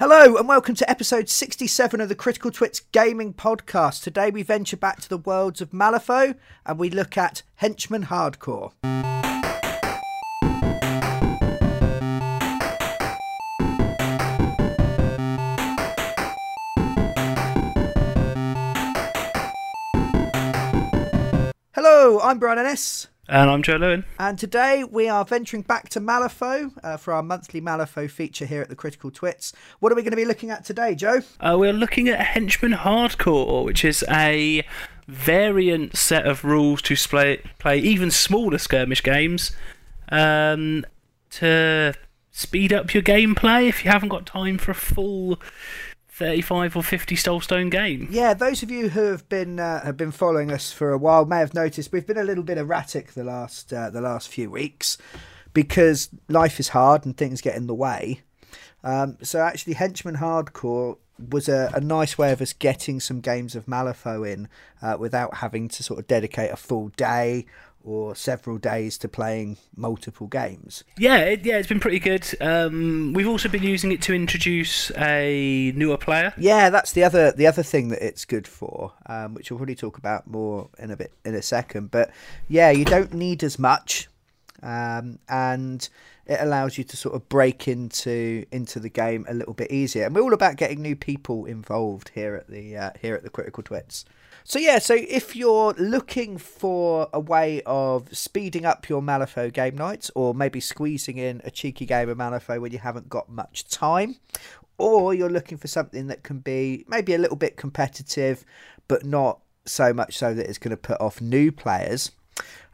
Hello and welcome to episode 67 of the Critical Twits gaming podcast. Today we venture back to the worlds of Malifaux and we look at Henchman Hardcore. Hello, I'm Brian Ennis. And I'm Joe Lewin. And today we are venturing back to Malifaux for our monthly Malifaux feature here at the Critical Twits. What are we going to be looking at today, Joe? We're looking at Henchman Hardcore, which is a variant set of rules to play even smaller skirmish games to speed up your gameplay if you haven't got time for a full 35 or 50 Soulstone game. Yeah, those of you who have been following us for a while may have noticed we've been a little bit erratic the last few weeks because life is hard and things get in the way. So actually, Henchman Hardcore was a nice way of us getting some games of Malifaux in without having to sort of dedicate a full day or several days to playing multiple games. Yeah, it's been pretty good. We've also been using it to introduce a newer player. Yeah, that's the other thing that it's good for, which we'll probably talk about more in a second. But yeah, you don't need as much, and it allows you to sort of break into the game a little bit easier. And we're all about getting new people involved here at the Critical Twits. So yeah, so if you're looking for a way of speeding up your Malifaux game nights, or maybe squeezing in a cheeky game of Malifaux when you haven't got much time, or you're looking for something that can be maybe a little bit competitive, but not so much so that it's going to put off new players,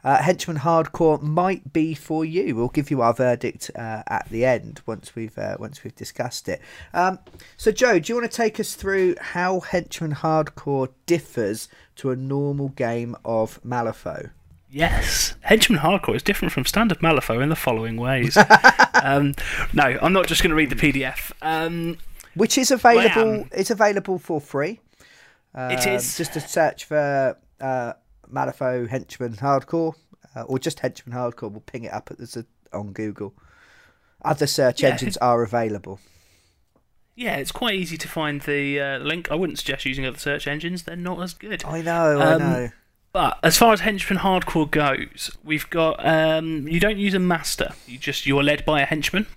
Henchman Hardcore might be for you. We'll give you our verdict at the end once we've discussed it. So, Joe, do you want to take us through how Henchman Hardcore differs to a normal game of Malifaux? Yes, Henchman Hardcore is different from standard Malifaux in the following ways. No, I'm not just going to read the PDF, which is available. It's available for free. It is. Just to search for Malifaux Henchman Hardcore, or just Henchman Hardcore. We'll ping it up on Google. Other search engines are available. Yeah, it's quite easy to find the link. I wouldn't suggest using other search engines. They're not as good. I know. But as far as Henchman Hardcore goes, we've got... you don't use a master. You're led by a henchman.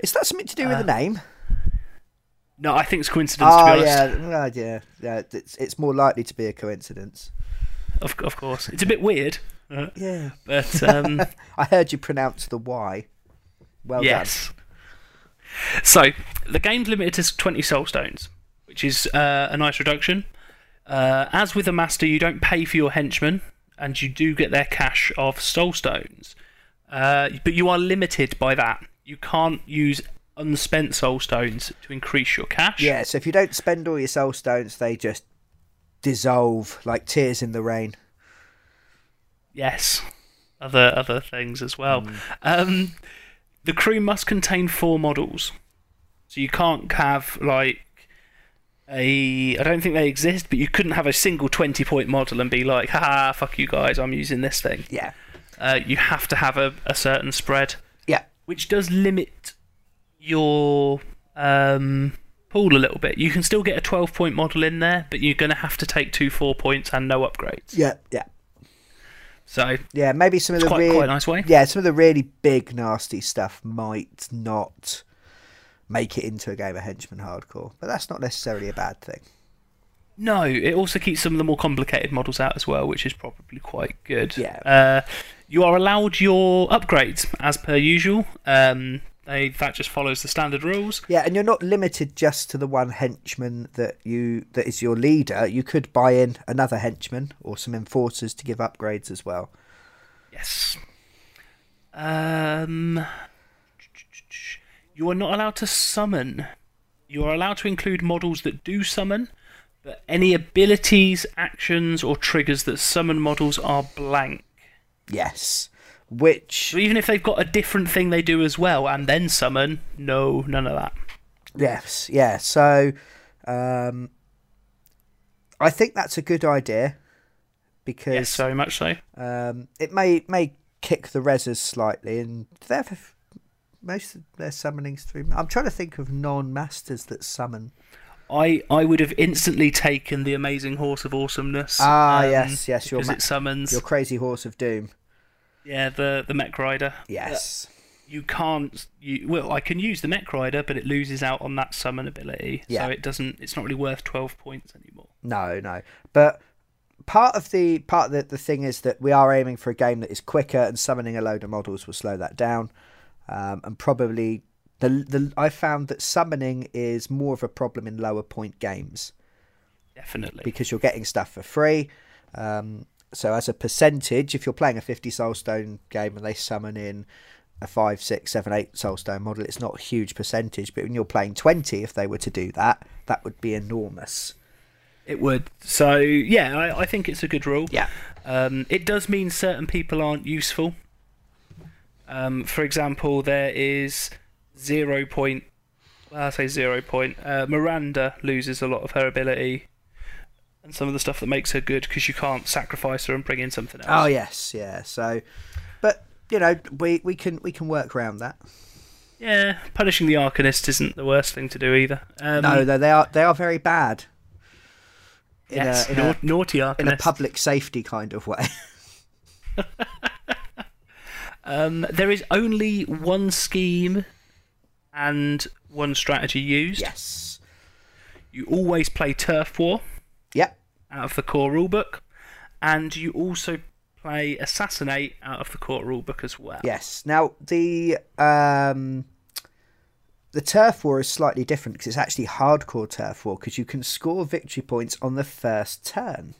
Is that something to do with the name? No, I think it's coincidence, to be honest. Oh, yeah. It's more likely to be a coincidence. Of course. It's a bit weird. Yeah. But I heard you pronounce the Y. Well yes. Done. Yes. So, the game's limited to 20 Soulstones, which is a nice reduction. As with a master, you don't pay for your henchmen, and you do get their cache of Soulstones. But you are limited by that. You can't use unspent Soulstones to increase your cache. Yeah, so if you don't spend all your Soulstones, they just dissolve like tears in the rain. Yes, other things as well. The crew must contain 4 models, so you can't have like I don't think they exist, but you couldn't have a single 20-point model and be like, haha, fuck you guys, I'm using this thing. Yeah, you have to have a certain spread. Yeah, which does limit your pool a little bit. You can still get a 12-point model in there, but you're going to have to take 2 4 points and no upgrades. Yeah. So yeah, maybe some of the quite a nice way. Yeah, some of the really big nasty stuff might not make it into a game of Henchman Hardcore, but that's not necessarily a bad thing. No, it also keeps some of the more complicated models out as well, which is probably quite good. Yeah. You are allowed your upgrades as per usual. That just follows the standard rules. Yeah, and you're not limited just to the one henchman that is your leader. You could buy in another henchman or some enforcers to give upgrades as well. Yes. You are not allowed to summon. You are allowed to include models that do summon, but any abilities, actions, or triggers that summon models are blank. Yes. Which, so even if they've got a different thing they do as well and then summon, no, none of that. Yes, yeah. So I think that's a good idea because yes, very much so. It may kick the Rezzers slightly, and do they have most of their summonings through. I'm trying to think of non-masters that summon. I would have instantly taken the amazing horse of awesomeness. Ah, yes, because it summons your crazy horse of doom. Yeah, the mech rider. Yes. You can't. Well, I can use the mech rider, but it loses out on that summon ability. Yeah. So it doesn't. It's not really worth 12 points anymore. No. But part of the thing is that we are aiming for a game that is quicker, and summoning a load of models will slow that down. And probably I found that summoning is more of a problem in lower point games. Definitely. Because you're getting stuff for free. So as a percentage, if you're playing a 50 Soulstone game and they summon in a 5, 6, 7, 8 Soulstone model, it's not a huge percentage. But when you're playing 20, if they were to do that, that would be enormous. It would. So, yeah, I think it's a good rule. Yeah. It does mean certain people aren't useful. For example, there is 0 point. Well, I say 0 point. Miranda loses a lot of her ability and some of the stuff that makes her good because you can't sacrifice her and bring in something else. Oh yes, yeah. So, but you know, we can work around that. Yeah, punishing the Arcanist isn't the worst thing to do either. No, they are very bad. Naughty Arcanist. In a public safety kind of way. There is only one scheme and one strategy used. Yes. You always play Turf War. Yep. Out of the core rulebook. And you also play Assassinate out of the core rulebook as well. Yes. Now, the Turf War is slightly different because it's actually hardcore Turf War because you can score victory points on the first turn.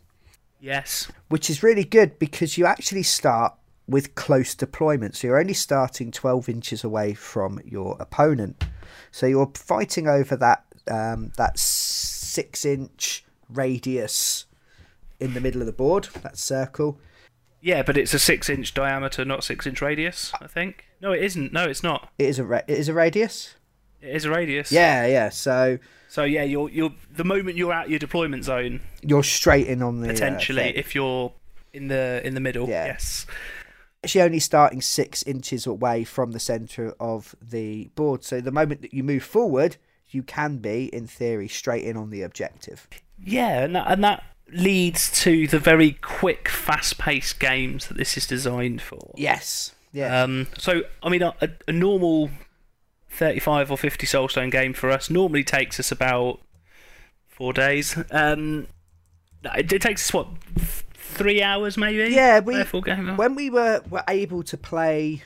Yes. Which is really good because you actually start with close deployment, so you're only starting 12 inches away from your opponent, so you're fighting over that 6-inch radius in the middle of the board, that circle. Yeah, but it's a 6-inch diameter, not 6-inch radius. I think it is a radius. Yeah. So yeah, you're the moment you're out your deployment zone, you're straight in on the potentially thing. If you're in the middle. Yeah. Yes. Actually only starting 6 inches away from the centre of the board. So the moment that you move forward, you can be, in theory, straight in on the objective. Yeah, and that leads to the very quick, fast-paced games that this is designed for. Yes. Yeah. So, I mean, a normal 35 or 50 Soulstone game for us normally takes us about 4 days. It takes us, 3 hours maybe? Yeah, when we were able to play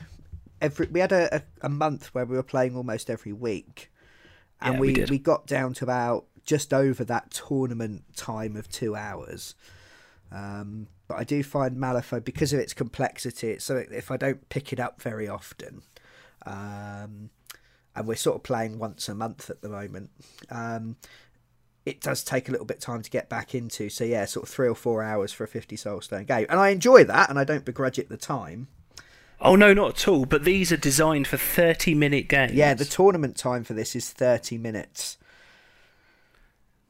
we had a month where we were playing almost every week, and we got down to about just over that tournament time of 2 hours. But I do find Malifaux, because of its complexity, it's something if I don't pick it up very often, and we're sort of playing once a month at the moment, it does take a little bit of time to get back into. So, yeah, sort of 3 or 4 hours for a 50 Soulstone game. And I enjoy that, and I don't begrudge it the time. Oh, no, not at all. But these are designed for 30-minute games. Yeah, the tournament time for this is 30 minutes.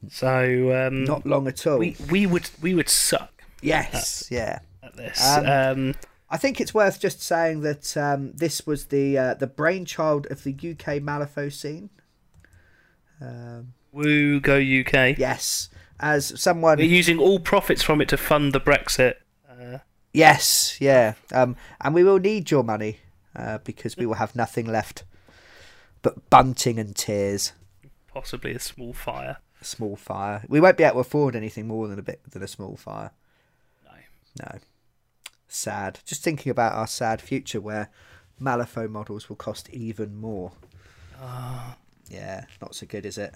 So... not long at all. We would suck. Yes, at this. I think it's worth just saying that this was the brainchild of the UK Malifaux scene. Woo, go UK. Yes. As someone... We're using all profits from it to fund the Brexit. Yes, yeah. And we will need your money because we will have nothing left but bunting and tears. Possibly a small fire. A small fire. We won't be able to afford anything more than a small fire. No. Sad. Just thinking about our sad future where Malifaux models will cost even more. Oh. Yeah, not so good, is it?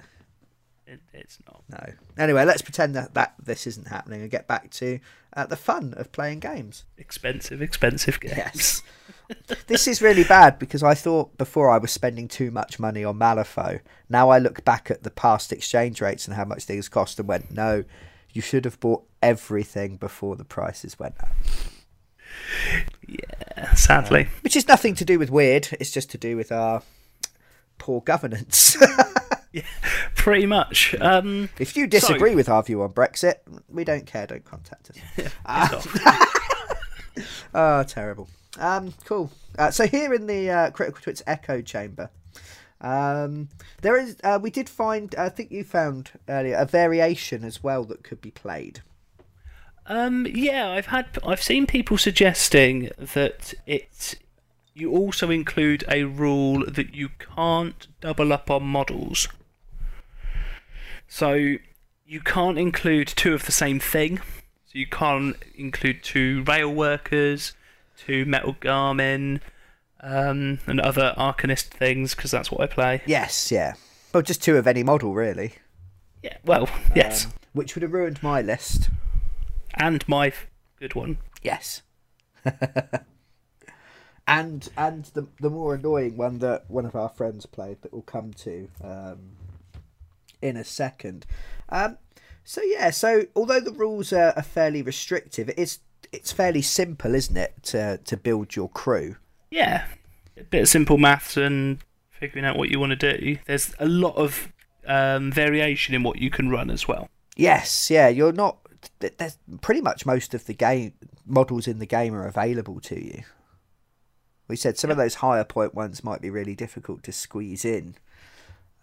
It's not. No. Anyway, let's pretend that this isn't happening and get back to the fun of playing games. Expensive games. Yes. This is really bad because I thought before I was spending too much money on Malifaux. Now I look back at the past exchange rates and how much things cost and went, no, you should have bought everything before the prices went up. Yeah, sadly. Which is nothing to do with Wyrd. It's just to do with our poor governance. Yeah, pretty much. If you disagree with our view on Brexit, we don't care. Don't contact us. Yeah, oh, terrible. Cool. So here in the Critical Twits Echo Chamber, there is we did find, I think you found earlier, a variation as well that could be played. Yeah, I've seen people suggesting that you also include a rule that you can't double up on models. So you can't include two of the same thing. So you can't include two rail workers, two Metal Garmin, and other Arcanist things, because that's what I play. Yes, yeah. Well, just two of any model, really. Yeah, well, yes. Which would have ruined my list. And my good one. Yes. And the more annoying one that one of our friends played that we'll come to in a second. So yeah, so although the rules are fairly restrictive, it's fairly simple, isn't it, to build your crew? Yeah, a bit of simple maths and figuring out what you want to do. There's a lot of variation in what you can run as well. Yes, yeah, you're not. There's pretty much most of the game models in the game are available to you. We said some of those higher point ones might be really difficult to squeeze in,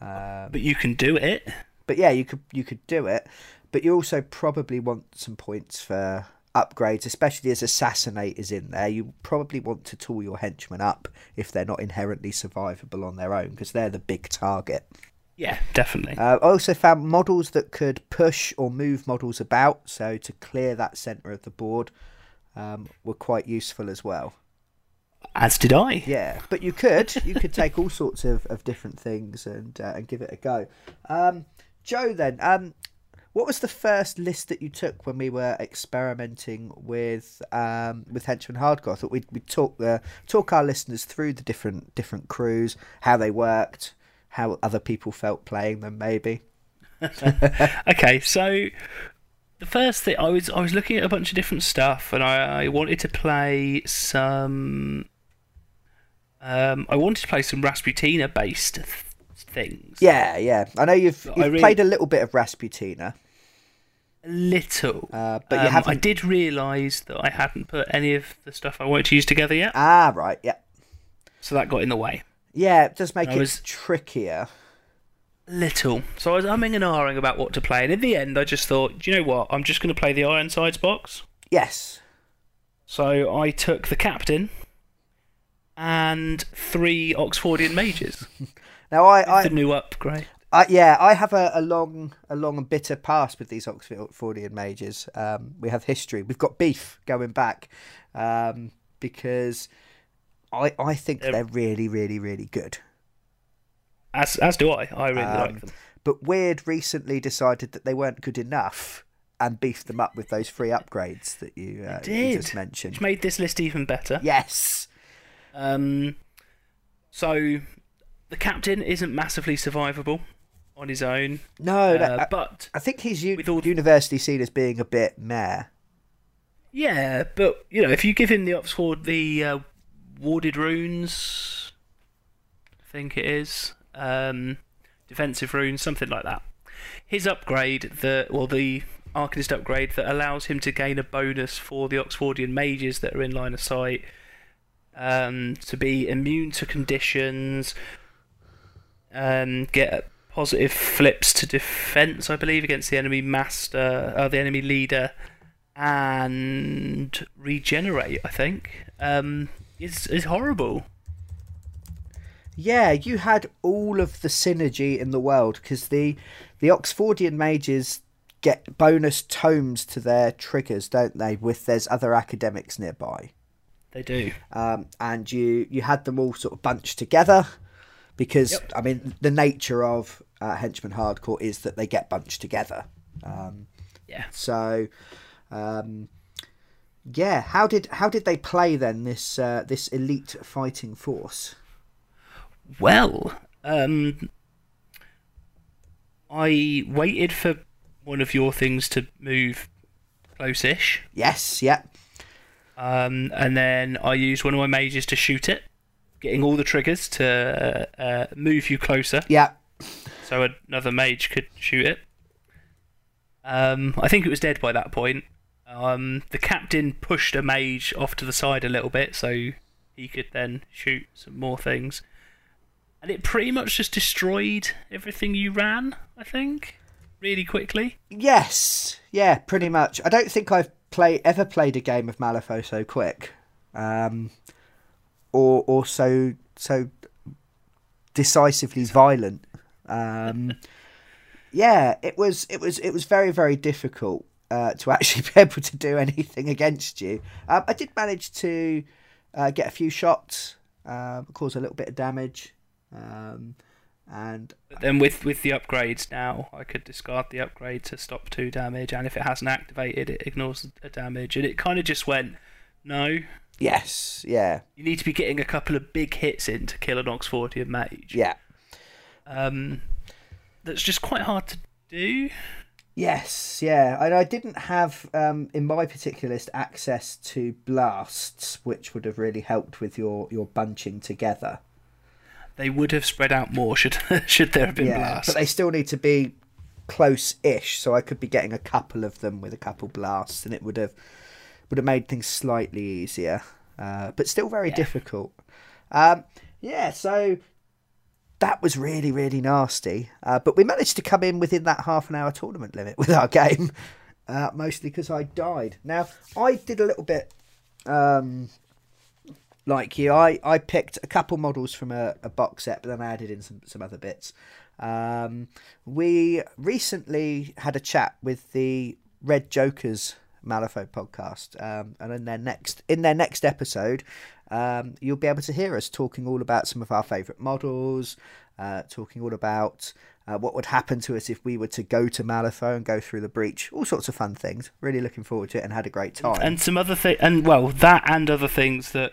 but you can do it. But yeah, you could do it, but you also probably want some points for upgrades, especially as assassinators in there. You probably want to tool your henchmen up if they're not inherently survivable on their own, because they're the big target. Yeah, definitely. I also found models that could push or move models about, so to clear that centre of the board, were quite useful as well. As did I. Yeah, but you could take all sorts of different things and give it a go. Joe, then, what was the first list that you took when we were experimenting with Henchman Hardcore? I thought we'd talk our listeners through the different crews, how they worked, how other people felt playing them, maybe. Okay, so the first thing I was looking at a bunch of different stuff, and I wanted to play some. I wanted to play some Rasputina based things. Yeah, yeah. I know you've played a little bit of Rasputina. A little, but you haven't. I did realise that I hadn't put any of the stuff I wanted to use together yet. Ah, right, yeah. So that got in the way. Yeah, it does make it trickier. Little. So I was umming and ahhing about what to play, and in the end I just thought, do you know what, I'm just going to play the Ironsides box. Yes. So I took the captain and three Oxfordian mages. Now I the new upgrade. I have a long and bitter past with these Oxfordian mages. We have history. We've got beef going back, because I think they're really, really, really good. As do I. I really like them. But Wyrd recently decided that they weren't good enough and beefed them up with those free upgrades that you just mentioned. Which made this list even better. Yes. So the captain isn't massively survivable on his own. No, but I think he's universally seen as being a bit meh. Yeah, but you know, if you give him the Oxford, the warded runes, I think it is, defensive runes, something like that. His upgrade, the Arcanist upgrade that allows him to gain a bonus for the Oxfordian mages that are in line of sight, to be immune to conditions, get positive flips to defense, I believe, against the enemy master, the enemy leader, and regenerate, I think. It's horrible. Yeah, you had all of the synergy in the world, because the Oxfordian mages get bonus tomes to their triggers, don't they? With there's other academics nearby. They do. And you had them all sort of bunched together, because I mean the nature of Henchman Hardcore is that they get bunched together. So. Yeah, how did they play then this elite fighting force? Well, I waited for one of your things to move close-ish. Yes, yeah. And then I used one of my mages to shoot it, getting all the triggers to move you closer. Yeah. So another mage could shoot it. I think it was dead by that point. The captain pushed a mage off to the side a little bit, so he could then shoot some more things. And it pretty much just destroyed everything you ran, I think, really quickly. Yes, yeah, pretty much. I don't think I've ever played a game of Malifaux so quick, or so decisively violent. Yeah, it was very, very difficult to actually be able to do anything against you. I did manage to get a few shots, cause a little bit of damage, and but then with the upgrades now, I could discard the upgrade to stop 2 damage, and if it hasn't activated, it ignores the damage, and it kind of just went no. Yes, yeah. You need to be getting a couple of big hits in to kill an Oxfordian mage. Yeah. That's just quite hard to do. Yes, yeah, and I didn't have, in my particular list, access to blasts, which would have really helped with your bunching together. They would have spread out more should there have been blasts. But they still need to be close-ish, so I could be getting a couple of them with a couple blasts, and it would have made things slightly easier, but still very difficult. So that was really, really nasty. But we managed to come in within that half an hour tournament limit with our game, mostly because I died. Now, I did a little bit like you. I picked a couple models from a box set, but then I added in some other bits. We recently had a chat with the Red Jokers Malifaux podcast, and in their next episode, you'll be able to hear us talking all about some of our favourite models, talking all about what would happen to us if we were to go to Malifaux and go through the breach, all sorts of fun things. Really looking forward to it, and had a great time. And some other things, and well, that and other things that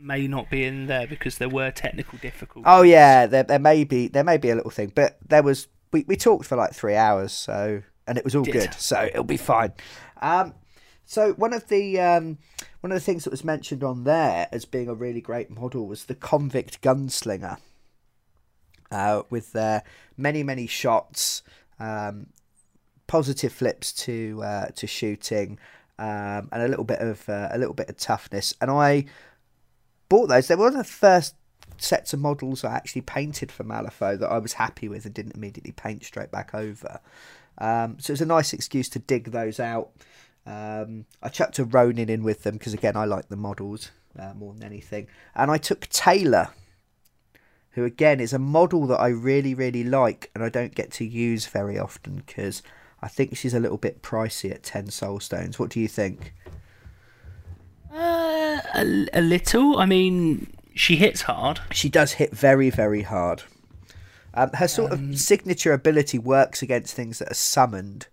may not be in there because there were technical difficulties. Oh yeah, there may be a little thing, but there was we talked for like 3 hours, so, and it was all good, so it'll be fine. So one of the things that was mentioned on there as being a really great model was the convict gunslinger, with many, many shots, positive flips to shooting, and a little bit of toughness. And I bought those. They were one of the first sets of models I actually painted for Malifaux that I was happy with and didn't immediately paint straight back over. So it was a nice excuse to dig those out. I chucked a Ronin in with them because, again, I like the models more than anything. And I took Taylor, who, again, is a model that I really, really like and I don't get to use very often because I think she's a little bit pricey at 10 Soulstones. What do you think? A little. I mean, she hits hard. She does hit very, very hard. Her sort of signature ability works against things that are summoned.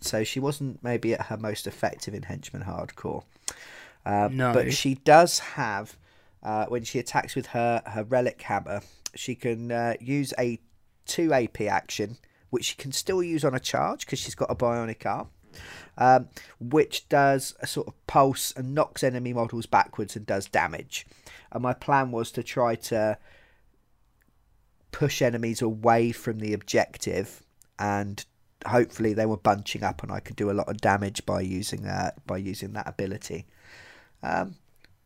So she wasn't maybe at her most effective in Henchman Hardcore. No. But she does have, when she attacks with her Relic Hammer, she can use a 2 AP action, which she can still use on a charge because she's got a bionic arm, which does a sort of pulse and knocks enemy models backwards and does damage. And my plan was to try to push enemies away from the objective, and hopefully they were bunching up and I could do a lot of damage by using that ability,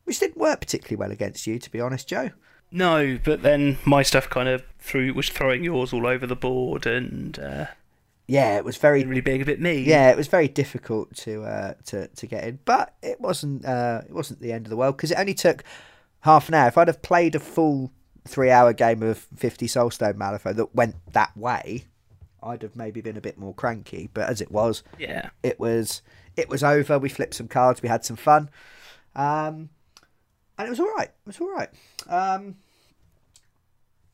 which didn't work particularly well against you, to be honest, Joe. No, but then my stuff kind of was throwing yours all over the board, and it was very really being a bit mean. Yeah, it was very difficult to get in, but it wasn't the end of the world because it only took half an hour. If I'd have played a full 3 hour game of 50 Soulstone Malifaux that went that way, I'd have maybe been a bit more cranky, but as it was, it was over. We flipped some cards, we had some fun, and it was all right. It was all right.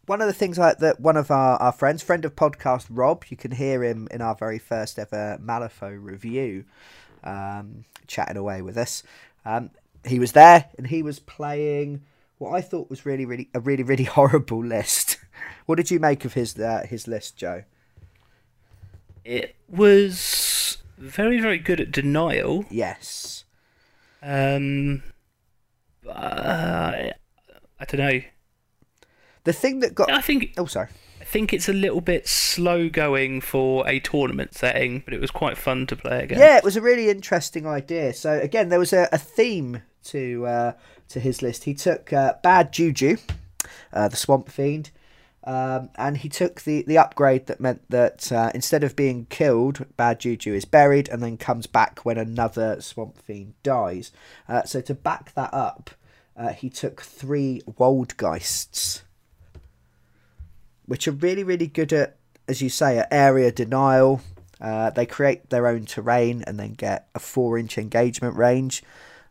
One of the things that one of our friends, friend of podcast Rob, you can hear him in our very first ever Malifaux review, chatting away with us. He was there and he was playing what I thought was really horrible list. What did you make of his list, Joe? It was very, very good at denial. Yes. But I don't know. The thing that got... I think it's a little bit slow going for a tournament setting, but it was quite fun to play again. Yeah, it was a really interesting idea. So, again, there was a theme to his list. He took Bad Juju, the Swamp Fiend, and he took the upgrade that meant that instead of being killed, Bad Juju is buried and then comes back when another Swamp Fiend dies. So to back that up, he took 3 Waldgeists, which are really, really good at, as you say, at area denial. They create their own terrain and then get a 4-inch engagement range.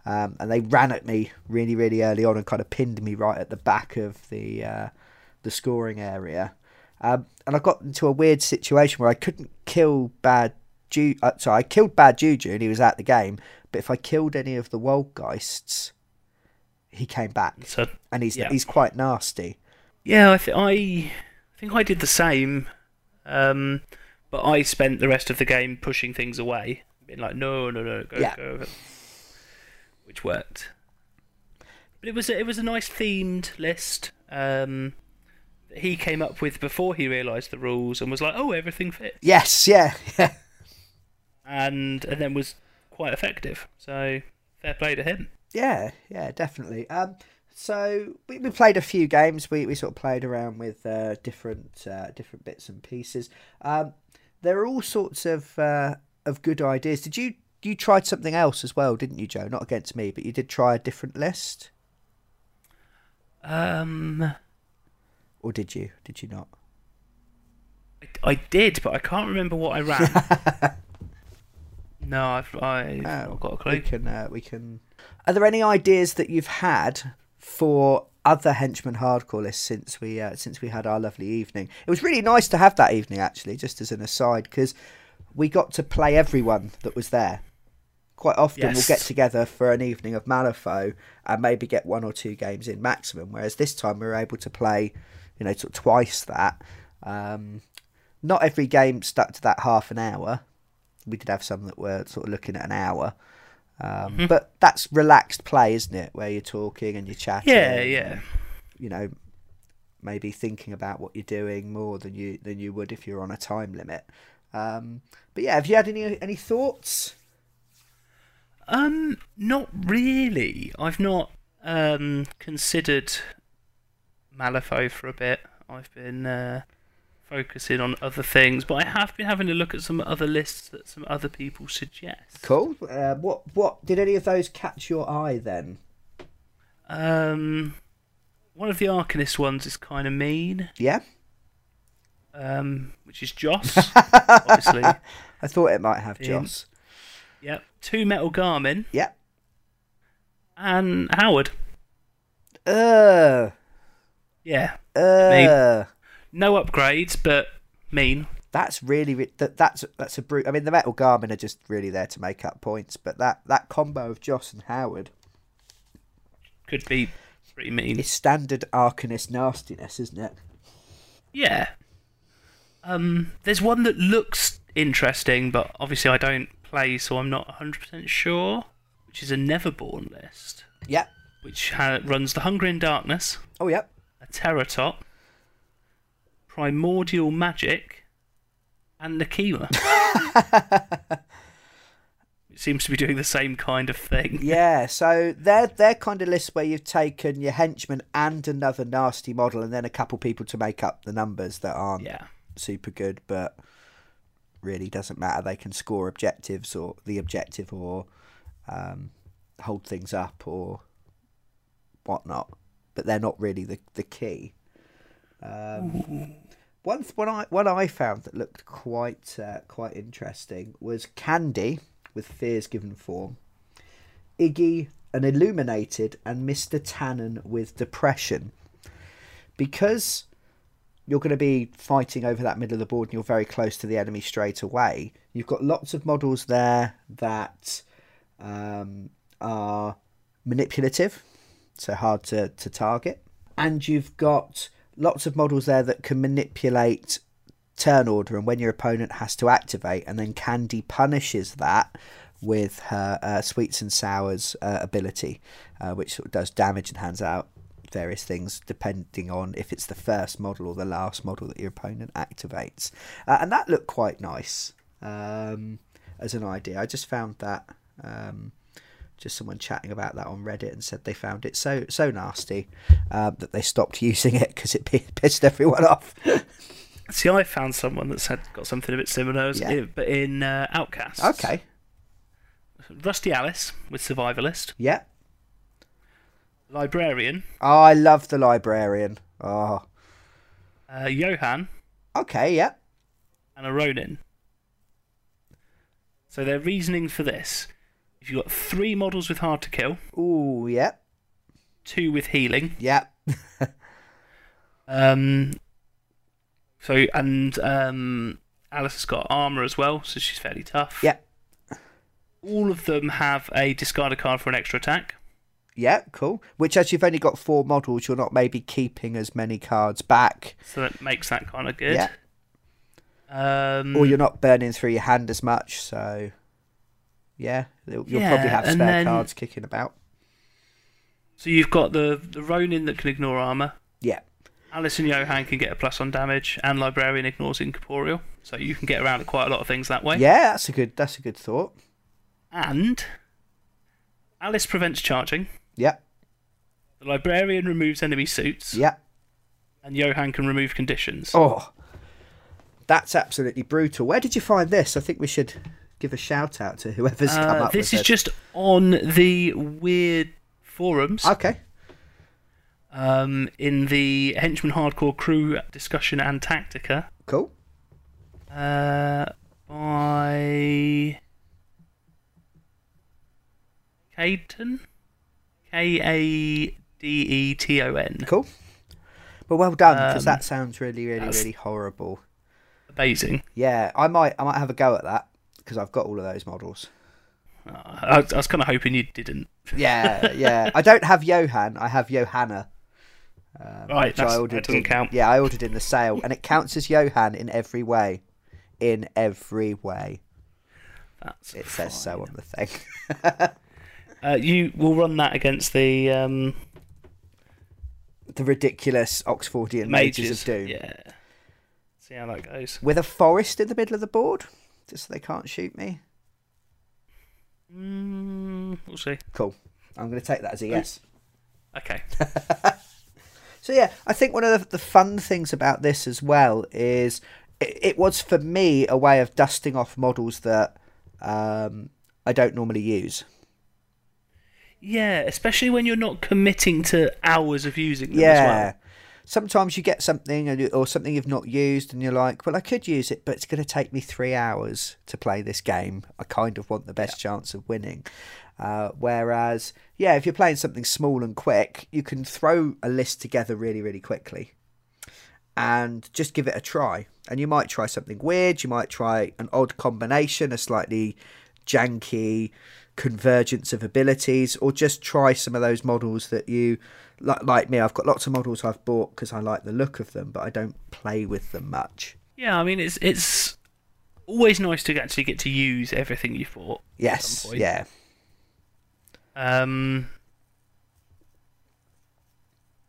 And they ran at me really, really early on and kind of pinned me right at the back of the scoring area. And I got into a weird situation where I couldn't kill Bad Juju. Sorry, I killed Bad Juju and he was out the game. But if I killed any of the Waldgeists, he came back. So, and he's quite nasty. Yeah, I think I did the same. But I spent the rest of the game pushing things away. Being like, no, go over. Which worked. But it was a nice themed list. That he came up with before he realised the rules and was like, oh, everything fits. Yes, yeah. and then was quite effective. So fair play to him. Yeah, definitely. So we played a few games. We sort of played around with different bits and pieces. There are all sorts of good ideas. Did you tried something else as well, didn't you, Joe? Not against me, but you did try a different list. Or did you? Did you not? I did, but I can't remember what I ran. No, I've not got a clue. We can. Are there any ideas that you've had for other Henchman Hardcore lists since we had our lovely evening? It was really nice to have that evening, actually, just as an aside, because we got to play everyone that was there. Quite often we'll get together for an evening of Malifaux and maybe get 1 or 2 games in maximum, whereas this time we were able to play, sort of twice that. Not every game stuck to that half an hour. We did have some that were sort of looking at an hour. But that's relaxed play, isn't it? Where you're talking and you're chatting. Yeah. And, maybe thinking about what you're doing more than you would if you're on a time limit. But yeah, have you had any thoughts? Not really. I've not considered Malifaux for a bit. I've been focusing on other things, but I have been having a look at some other lists that some other people suggest. Cool. What did any of those catch your eye then? One of the Arcanist ones is kind of mean. Yeah. Which is Joss, obviously. I thought it might have Joss. Yep. 2 Metal Garmin. Yep. And Howard. Yeah. No upgrades, but mean. That's really that's a brute. I mean, the Metal Garmin are just really there to make up points, but that combo of Joss and Howard could be pretty mean. It's standard Arcanist nastiness, isn't it? Yeah. There's one that looks interesting, but obviously I don't play, so I'm not 100% sure, which is a Neverborn list. Yep. Which runs The Hunger in Darkness. Oh, yep. A Terra Top, Primordial Magic, and Nakima. It seems to be doing the same kind of thing. Yeah, so they're kind of lists where you've taken your henchman and another nasty model and then a couple people to make up the numbers that aren't... Yeah. Super good, but really doesn't matter. They can score objectives or the objective, or hold things up or whatnot, but they're not really the key. One I found that looked quite interesting was Candy with Fears Given Form, Iggy an Illuminated, and Mr. Tannen with Depression, because you're going to be fighting over that middle of the board and you're very close to the enemy straight away. You've got lots of models there that are manipulative, so hard to target. And you've got lots of models there that can manipulate turn order and when your opponent has to activate. And then Candy punishes that with her Sweets and Sours ability, which sort of does damage and hands out various things depending on if it's the first model or the last model that your opponent activates, and that looked quite nice as an idea. I just found that just someone chatting about that on Reddit and said they found it so nasty that they stopped using it because it pissed everyone off. See, I found someone that said got something a bit similar, but in Outcasts. Okay. Rusty Alice with Survivalist. Yeah. Librarian. Oh, I love the Librarian. Oh. Johan. Okay, yeah. And a Ronin. So their reasoning for this: if you've got 3 models with hard to kill. Ooh, yeah. 2 with healing. Yeah. So Alice has got armor as well, so she's fairly tough. Yeah. All of them have a discard a card for an extra attack. Yeah, cool. Which, as you've only got 4 models, you're not maybe keeping as many cards back. So that makes that kind of good. Yeah. Or you're not burning through your hand as much, so yeah, you'll probably have spare cards kicking about. So you've got the Ronin that can ignore armor. Yeah. Alice and Johan can get a plus on damage, and Librarian ignores incorporeal, so you can get around at quite a lot of things that way. Yeah, that's a good thought. And Alice prevents charging. Yeah. The Librarian removes enemy suits. Yeah. And Johan can remove conditions. Oh. That's absolutely brutal. Where did you find this? I think we should give a shout out to whoever's come up with this. This is just on the Wyrd forums. Okay. In the Henchman Hardcore crew discussion and Tactica. Cool. By Kadeton. Kadeton. Cool. But well done, because that sounds really horrible. Amazing. Yeah, I might have a go at that because I've got all of those models. I was kind of hoping you didn't. Yeah. I don't have Johan. I have Johanna. Right, that doesn't count. Yeah, I ordered in the sale, and it counts as Johan in every way. In every way. It says so on the thing. You will run that against the ridiculous Oxfordian mages of Doom. Yeah. See how that goes. With a forest in the middle of the board, just so they can't shoot me. We'll see. Cool. I'm going to take that as a yes. Okay. So yeah, I think one of the fun things about this as well is it was for me a way of dusting off models that I don't normally use. Yeah, especially when you're not committing to hours of using them as well. Yeah. Sometimes you get something or something you've not used and you're like, well, I could use it, but it's going to take me 3 hours to play this game. I kind of want the best chance of winning. Whereas, if you're playing something small and quick, you can throw a list together really, really quickly and just give it a try. And you might try something weird. You might try an odd combination, a slightly janky convergence of abilities, or just try some of those models that you... Like me, I've got lots of models I've bought because I like the look of them, but I don't play with them much. Yeah, I mean, it's always nice to actually get to use everything you've bought. Yes, at some point. Yeah.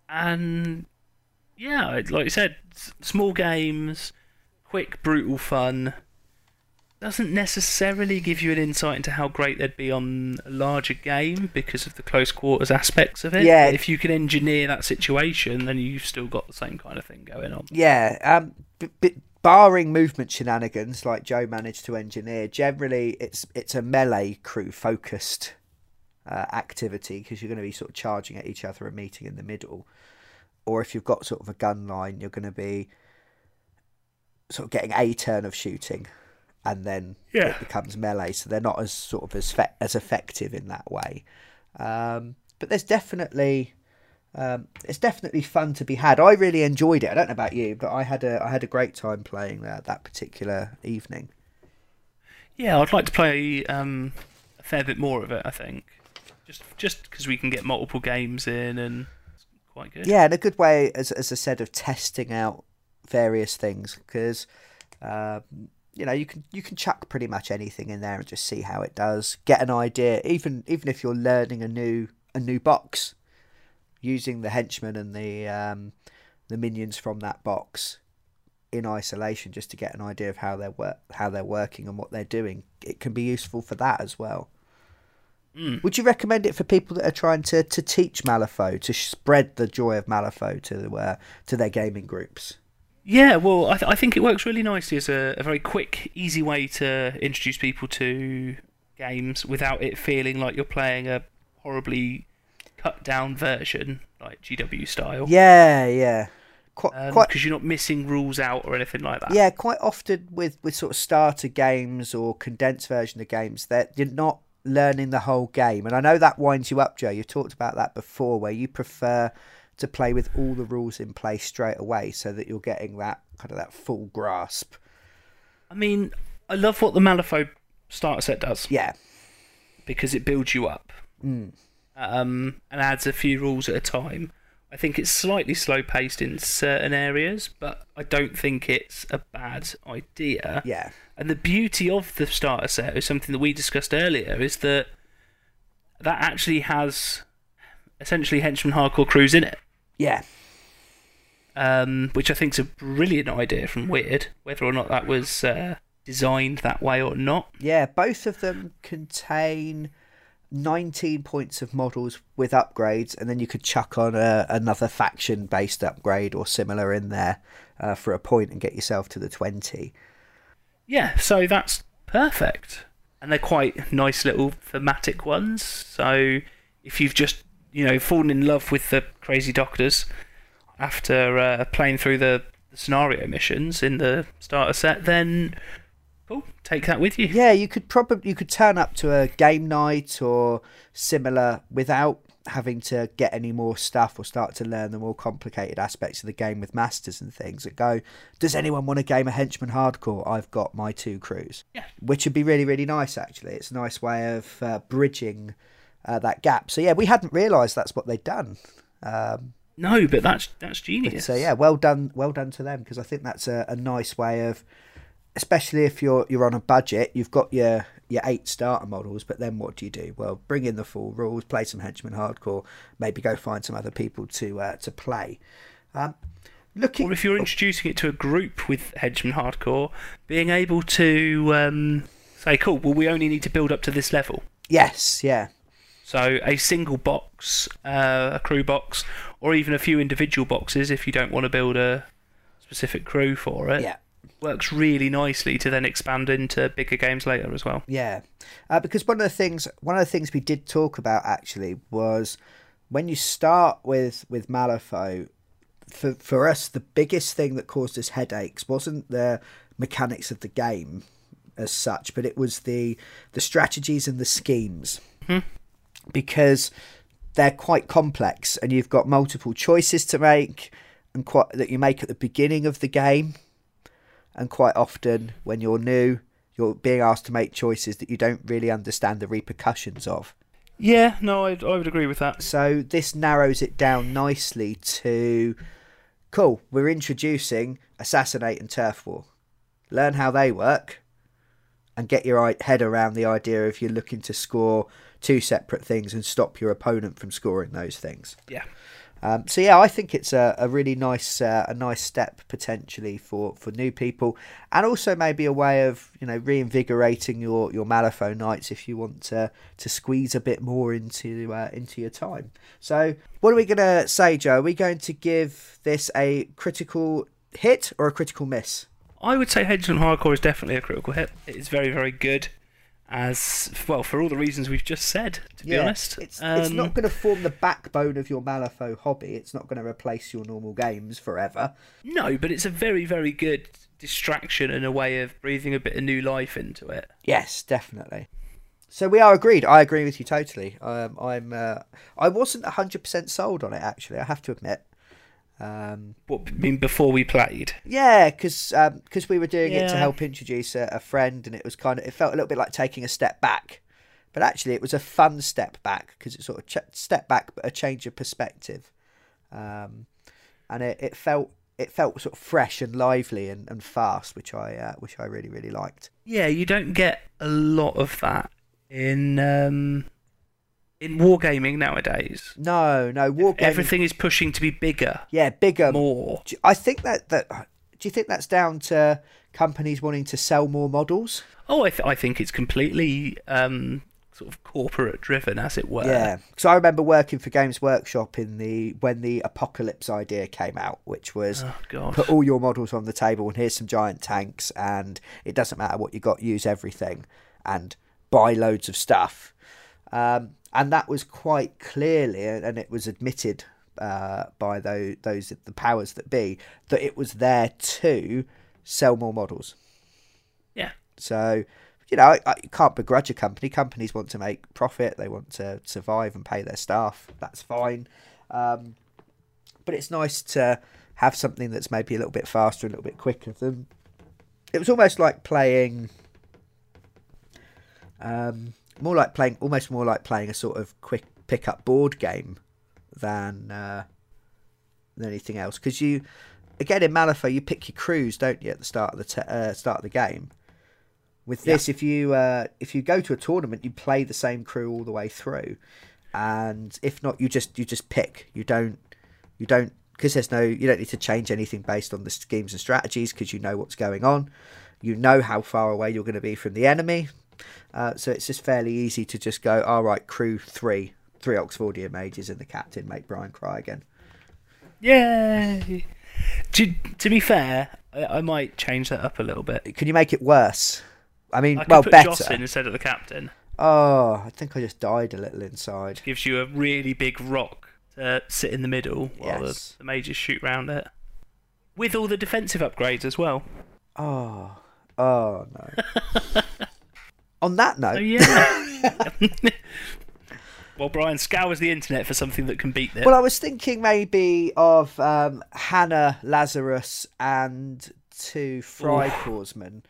And, like you said, small games, quick, brutal fun, doesn't necessarily give you an insight into how great they'd be on a larger game because of the close quarters aspects of it. Yeah. If you can engineer that situation, then you've still got the same kind of thing going on. Yeah. Barring movement shenanigans like Joe managed to engineer, generally it's a melee crew focused activity because you're going to be sort of charging at each other and meeting in the middle. Or if you've got sort of a gun line, you're going to be sort of getting a turn of shooting. And then it becomes melee, so they're not as sort of as effective in that way. But there's definitely it's definitely fun to be had. I really enjoyed it. I don't know about you, but I had a great time playing that particular evening. Yeah, I'd like to play a fair bit more of it. I think just because we can get multiple games in, and it's quite good. Yeah, and a good way, as I said, of testing out various things because. You can chuck pretty much anything in there and just see how it does. Get an idea, even if you're learning a new box, using the henchmen and the minions from that box in isolation, just to get an idea of how they're working and what they're doing. It can be useful for that as well. Would you recommend it for people that are trying to teach Malifaux, to spread the joy of Malifaux to their gaming groups? Yeah, well, I think it works really nicely as a very quick, easy way to introduce people to games without it feeling like you're playing a horribly cut-down version, like GW style. Yeah, yeah. Because you're not missing rules out or anything like that. Yeah, quite often with sort of starter games or condensed version of games, that you're not learning the whole game. And I know that winds you up, Joe. You've talked about that before, where you prefer to play with all the rules in place straight away so that you're getting that kind of that full grasp. I mean, I love what the Malifaux starter set does. Yeah. Because it builds you up and adds a few rules at a time. I think it's slightly slow-paced in certain areas, but I don't think it's a bad idea. Yeah. And the beauty of the starter set is something that we discussed earlier, is that actually has essentially Henchman Hardcore crews in it. Yeah. Which I think is a brilliant idea from Wyrd, whether or not that was designed that way or not. Yeah, both of them contain 19 points of models with upgrades, and then you could chuck on another faction based upgrade or similar in there for a point and get yourself to the 20. Yeah, so that's perfect, and they're quite nice little thematic ones. So if you've just fallen in love with the crazy doctors after playing through the scenario missions in the starter set, then cool, take that with you. Yeah, you could turn up to a game night or similar without having to get any more stuff or start to learn the more complicated aspects of the game with masters and things, and go, does anyone want a game of Henchman Hardcore? I've got my 2 crews. Yeah. Which would be really, really nice, actually. It's a nice way of bridging that gap. So, yeah, we hadn't realised that's what they'd done. No, but that's genius. So, yeah, well done to them, because I think that's a nice way of... Especially if you're on a budget, you've got your 8 starter models, but then what do? Well, bring in the full rules, play some Henchman Hardcore, maybe go find some other people to play. Or if you're introducing it to a group with Henchman Hardcore, being able to say, cool, well, we only need to build up to this level. Yes, yeah. So a single box, a crew box, or even a few individual boxes if you don't want to build a specific crew for it. Yeah. Works really nicely to then expand into bigger games later as well. Yeah, because one of the things we did talk about actually was when you start with Malifaux, for us the biggest thing that caused us headaches wasn't the mechanics of the game as such, but it was the strategies and the schemes, because they're quite complex and you've got multiple choices to make and that you make at the beginning of the game. And quite often, when you're new, you're being asked to make choices that you don't really understand the repercussions of. Yeah, no, I would agree with that. So this narrows it down nicely to, cool, we're introducing Assassinate and Turf War. Learn how they work and get your head around the idea if you're looking to score 2 separate things and stop your opponent from scoring those things. Yeah. So yeah, I think it's a really nice nice step potentially for new people, and also maybe a way of reinvigorating your Malifaux nights if you want to squeeze a bit more into your time. So what are we gonna say, Joe? Are we going to give this a critical hit or a critical miss? I would say Henchman Hardcore is definitely a critical hit. It's very, very good. As well, for all the reasons we've just said, to be honest. It's not going to form the backbone of your Malifaux hobby. It's not going to replace your normal games forever. No, but it's a very, very good distraction and a way of breathing a bit of new life into it. Yes, definitely. So we are agreed. I agree with you totally. I wasn't 100% sold on it, actually, I have to admit. Before we played? Yeah, because we were doing it to help introduce a friend, and it felt a little bit like taking a step back, but actually it was a fun step back, because it sort of step back but a change of perspective, and it felt sort of fresh and lively and fast, which I really, really liked. Yeah, you don't get a lot of that in wargaming nowadays. No, wargaming... Everything is pushing to be bigger. Yeah, bigger. More. I think do you think that's down to companies wanting to sell more models? Oh, I think it's completely sort of corporate driven, as it were. Yeah, because I remember working for Games Workshop in the when the apocalypse idea came out, which was put all your models on the table and here's some giant tanks and it doesn't matter what you got, use everything and buy loads of stuff. And that was quite clearly, and it was admitted by those the powers that be, that it was there to sell more models. Yeah. So, you know, I can't begrudge a company. Companies want to make profit. They want to survive and pay their staff. That's fine. But it's nice to have something that's maybe a little bit faster, a little bit quicker than... It was almost like playing... more like playing a sort of quick pick-up board game than anything else. Because you, again, in Malifaux, you pick your crews, don't you, at the start of the game. With this, yeah. If you go to a tournament, you play the same crew all the way through, and if not, you just pick. You don't because there's no you don't need to change anything based on the schemes and strategies because you know what's going on, you know how far away you're going to be from the enemy, so it's just fairly easy to just go, all right, crew three Oxfordian mages and the captain, make Brian cry again. Yay! To be fair, I might change that up a little bit. Can you make it worse? I mean, I well, put better. Joss in instead of the captain. Oh, I think I just died a little inside. It gives you a really big rock to sit in the middle while the mages shoot round it. With all the defensive upgrades as well. Oh no. On that note... Oh, yeah. Well, Brian scours the internet for something that can beat this. Well, I was thinking maybe of Hannah, Lazarus and two Fry Corpsmen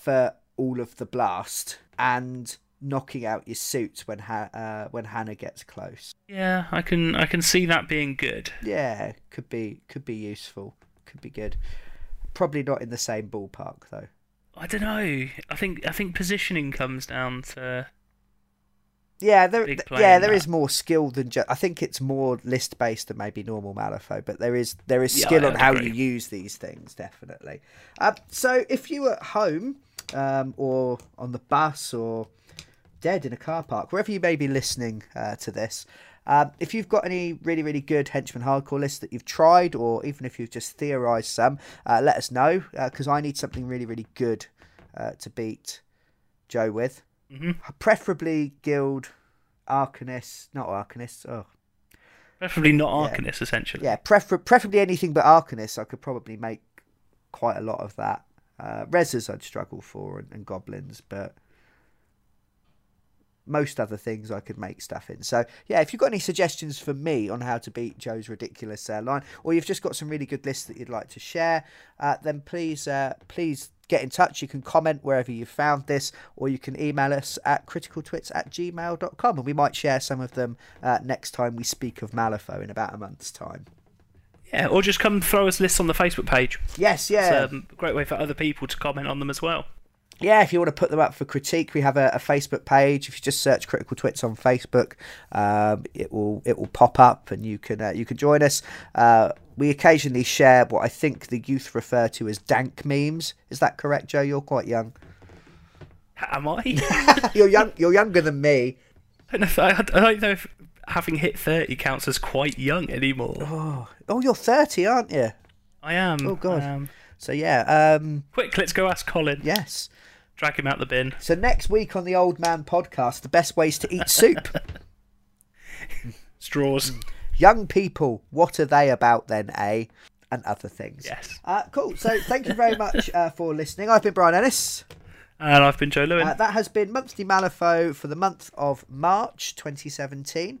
for... all of the blast and knocking out your suits when Hannah gets close. Yeah, I can see that being good. Yeah, could be useful, could be good. Probably not in the same ballpark though. I don't know. I think positioning comes down to. There is more skill than just. I think it's more list based than maybe normal Malifaux, but there is skill on how you use these things definitely. So if you were at home. Or on the bus or dead in a car park, wherever you may be listening to this, if you've got any really, really good Henchman Hardcore lists that you've tried, or even if you've just theorised some, let us know, because I need something really, really good to beat Joe with. Mm-hmm. Preferably Guild Arcanist, not Arcanist, Preferably not Arcanist, essentially. Yeah, preferably anything but Arcanist. I could probably make quite a lot of that. Rezzers I'd struggle for and goblins, but most other things I could make stuff in. So yeah, if you've got any suggestions for me on how to beat Joe's ridiculous line, or you've just got some really good lists that you'd like to share, then please get in touch. You can comment wherever you found this, or you can email us at criticaltwits@gmail.com, and we might share some of them next time we speak of Malifaux in about a month's time. Yeah, or just come throw us lists on the Facebook page. Yes, yeah. It's a great way for other people to comment on them as well. Yeah, if you want to put them up for critique, we have a Facebook page. If you just search Critical Twits on Facebook, it will pop up and you can join us. We occasionally share what I think the youth refer to as dank memes. Is that correct, Joe? You're quite young. Am I? You're younger than me. I don't know if having hit 30 counts as quite young anymore. Oh, you're 30, aren't you? I am. Oh, God. So, yeah. Quick, let's go ask Colin. Yes. Drag him out the bin. So, next week on the Old Man podcast, the best ways to eat soup. Straws. Young people, what are they about then, eh? And other things. Yes. Cool. So, thank you very much for listening. I've been Brian Ennis. And I've been Joe Lewin. That has been Monthly Malifaux for the month of March 2017.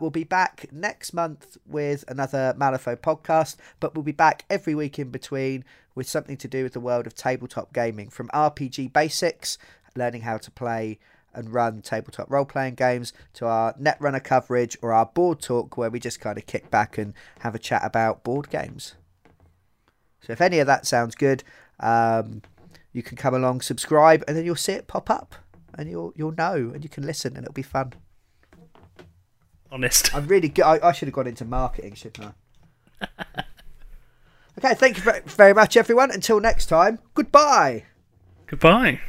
We'll be back next month with another Malifaux podcast, but we'll be back every week in between with something to do with the world of tabletop gaming, from RPG basics, learning how to play and run tabletop role-playing games, to our Netrunner coverage or our board talk, where we just kind of kick back and have a chat about board games. So if any of that sounds good... you can come along, subscribe, and then you'll see it pop up, and you'll know, and you can listen, and it'll be fun. Honest. I'm really good. I should have gone into marketing, shouldn't I? Okay, thank you very, very much, everyone. Until next time, goodbye. Goodbye.